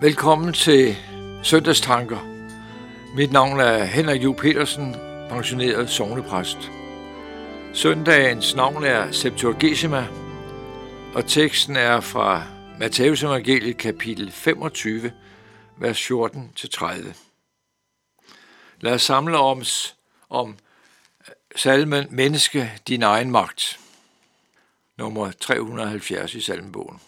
Velkommen til Søndagstanker. Mit navn er Henrik J. Petersen, pensioneret sognepræst. Søndagens navn er Septuagesima, og teksten er fra Matthæusevangeliet kapitel 25, vers 14-30. Lad os samle om salmen Menneske, din egen magt, nummer 370 i salmebogen.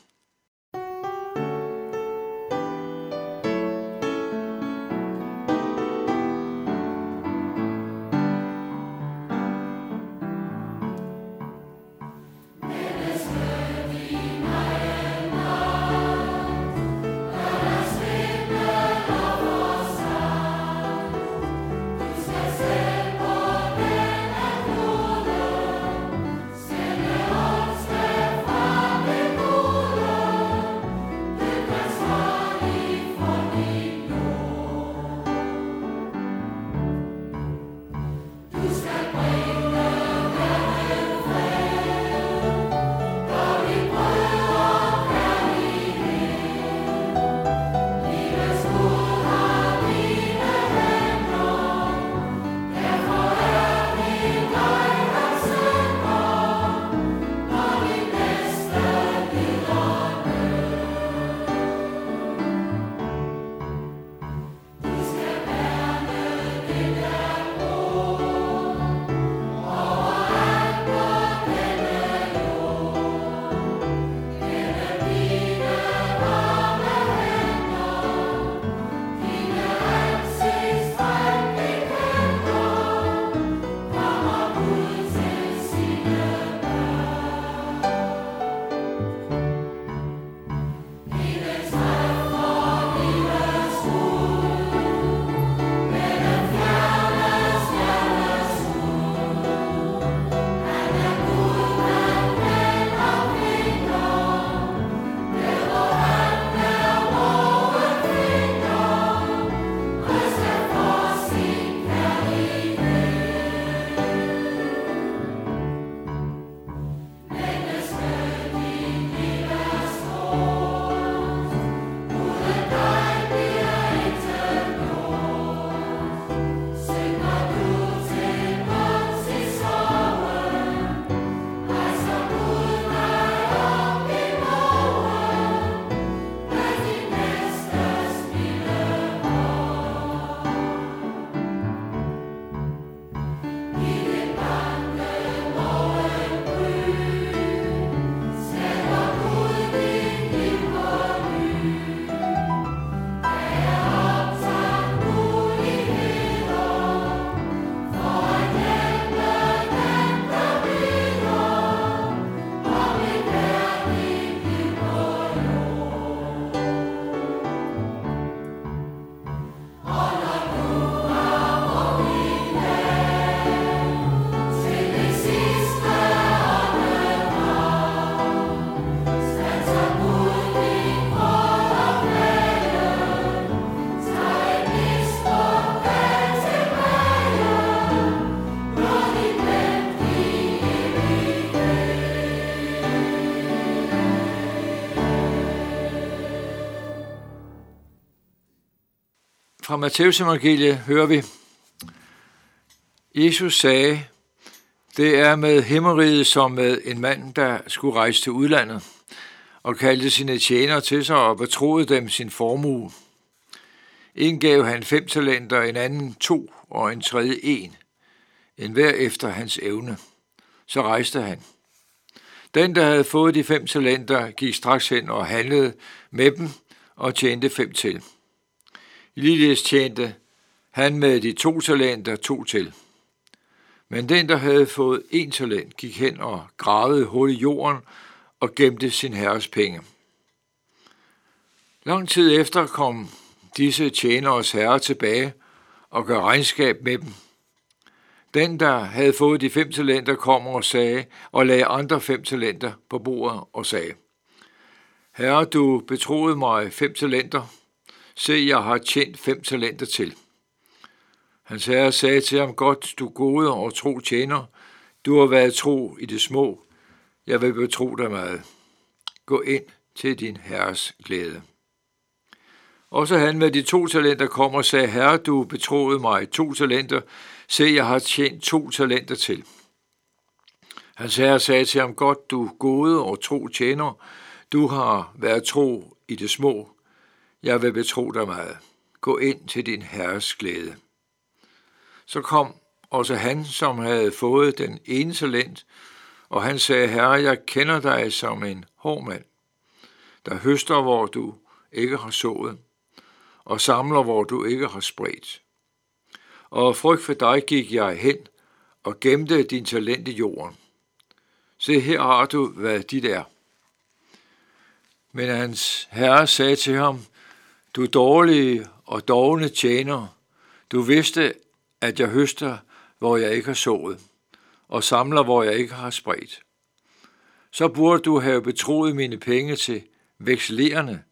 Fra Matthæusevangeliet hører vi, Jesus sagde, det er med himmeriget som med en mand, der skulle rejse til udlandet, og kaldte sine tjenere til sig og betroede dem sin formue. En gav han 5 talenter, en anden 2 og en tredje 1, enhver efter hans evne. Så rejste han. Den, der havde fået de 5 talenter, gik straks hen og handlede med dem og tjente 5 til. Ligeledes tjente han med de 2 talenter 2 til. Men den, der havde fået 1 talent, gik hen og gravede hul i jorden og gemte sin herres penge. Lang tid efter kom disse tjeneres herre tilbage og gør regnskab med dem. Den, der havde fået de 5 talenter, kom og sagde og lagde andre 5 talenter på bordet og sagde, Herre, du betroede mig 5 talenter. Se, jeg har tjent 5 talenter til. Hans herre sagde til ham, godt, du gode og tro tjener. Du har været tro i det små. Jeg vil betro dig meget. Gå ind til din herres glæde. Også han med de 2 talenter kom og sagde, Herre, du betroede mig 2 talenter, se, jeg har tjent 2 talenter til. Hans herre sagde til ham, godt, du gode og tro tjener, du har været tro i det små, jeg vil betro dig meget. Gå ind til din herres glæde. Så kom også han, som havde fået den ene talent, og han sagde, Herre, jeg kender dig som en hård mand, der høster, hvor du ikke har sået, og samler, hvor du ikke har spredt. Og frygt for dig gik jeg hen og gemte din talent i jorden. Se, her har du, hvad dit er. Men hans herre sagde til ham, du dårlige og dovne tjener, du vidste, at jeg høster, hvor jeg ikke har sået, og samler, hvor jeg ikke har spredt. Så burde du have betroet mine penge til vekslererne,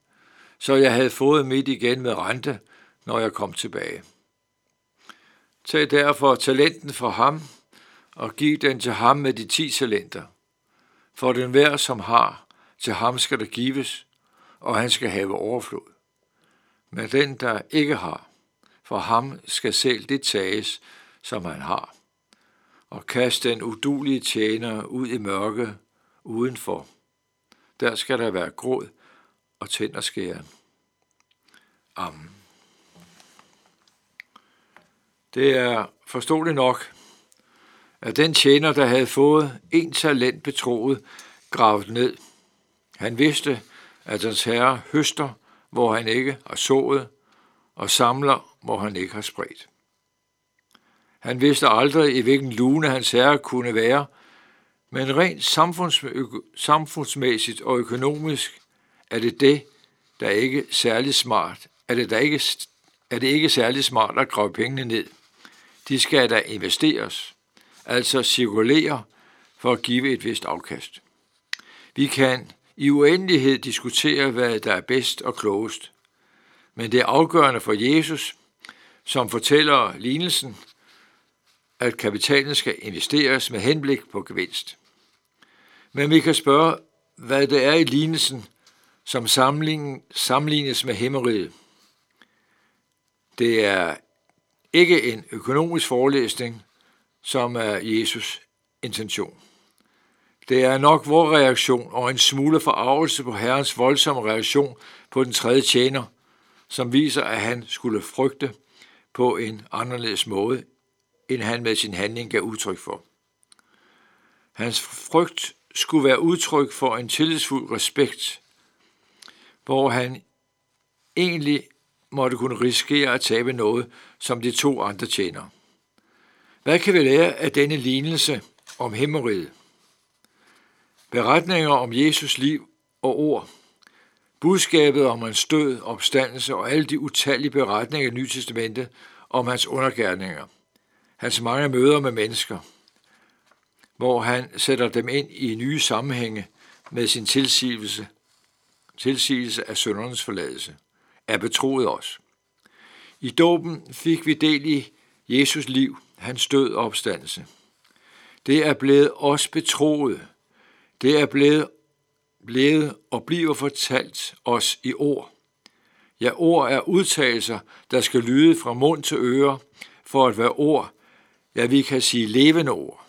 så jeg havde fået mit igen med rente, når jeg kom tilbage. Tag derfor talenten fra ham, og giv den til ham med de 10 talenter. For den hver, som har, til ham skal der gives, og han skal have overflod. Men den, der ikke har, for ham skal selv det tages, som han har. Og kast den udulige tjener ud i mørke udenfor. Der skal der være gråd og tænderskæren. Amen. Det er forståeligt nok, at den tjener, der havde fået 1 talent betroet, gravet ned. Han vidste, at hans herre høster, hvor han ikke har sået, og samler, hvor han ikke har spredt. Han vidste aldrig, i hvilken lune hans herre kunne være, men rent samfundsmæssigt og økonomisk er det ikke særlig smart at grave pengene ned. De skal da investeres, altså cirkulere for at give et vist afkast. Vi kan i uendelighed diskutere, hvad der er bedst og klogest, men det er afgørende for Jesus, som fortæller lignelsen, at kapitalen skal investeres med henblik på gevinst. Men vi kan spørge, hvad det er i lignelsen, som sammenlignes med himmeriget. Det er ikke en økonomisk forelæsning, som er Jesus' intention. Det er nok vores reaktion og en smule forargelse på Herrens voldsomme reaktion på den 3. tjener, som viser, at han skulle frygte på en anderledes måde, end han med sin handling gav udtryk for. Hans frygt skulle være udtryk for en tillidsfuld respekt, hvor han egentlig måtte kunne risikere at tabe noget, som de 2 andre tjener. Hvad kan vi lære af denne lignelse om himmeriget? Beretninger om Jesus liv og ord, budskabet om hans død, opstandelse og alle de utallige beretninger i Nye Testamentet om hans undergerninger, hans mange møder med mennesker, hvor han sætter dem ind i nye sammenhænge med sin tilsigelse af syndernes forladelse, er betroet os. I dåben fik vi del i Jesus liv, hans død og opstandelse. Det er blevet os betroet. Det er blevet og bliver fortalt os i ord. Ja, ord er udtalelser, der skal lyde fra mund til øre, for at være ord, ja, vi kan sige levende ord.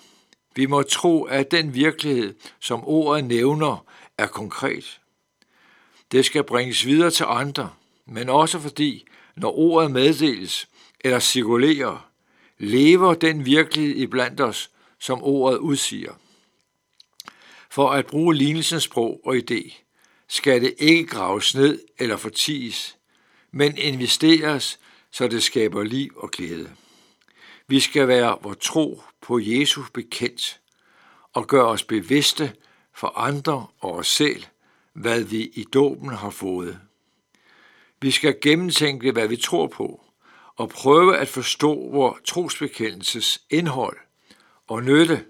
Vi må tro, at den virkelighed, som ordet nævner, er konkret. Det skal bringes videre til andre, men også fordi, når ordet meddeles eller cirkulerer, lever den virkelighed iblandt os, som ordet udsiger. For at bruge lignelsens sprog og idé, skal det ikke graves ned eller forties, men investeres, så det skaber liv og glæde. Vi skal være vor tro på Jesus bekendt og gøre os bevidste for andre og os selv, hvad vi i dåben har fået. Vi skal gennemtænke, hvad vi tror på, og prøve at forstå vor trosbekendelses indhold og nytte,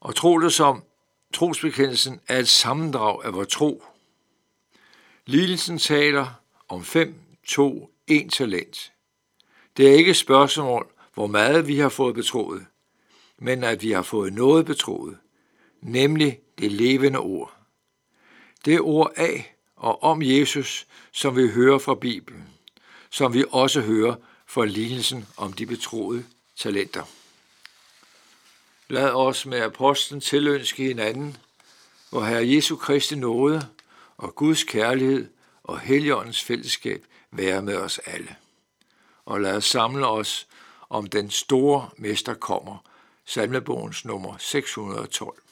og tro det som trosbekendelsen er et sammendrag af vor tro. Lignelsen taler om 5, 2, 1 talent. Det er ikke et spørgsmål, hvor meget vi har fået betroet, men at vi har fået noget betroet, nemlig det levende ord. Det ord af og om Jesus, som vi hører fra Bibelen, som vi også hører fra lignelsen om de betroede talenter. Lad os med apostlen tilønske hinanden, hvor Herre Jesu Kristi nåde og Guds kærlighed og Helligåndens fællesskab være med os alle. Og lad os samle os om den store mester kommer, salmebogens nummer 612.